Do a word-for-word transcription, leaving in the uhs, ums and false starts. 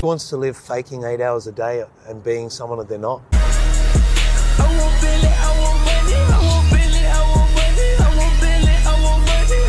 Who wants to live faking eight hours a day and being someone that they're not? I won't feel it, I won't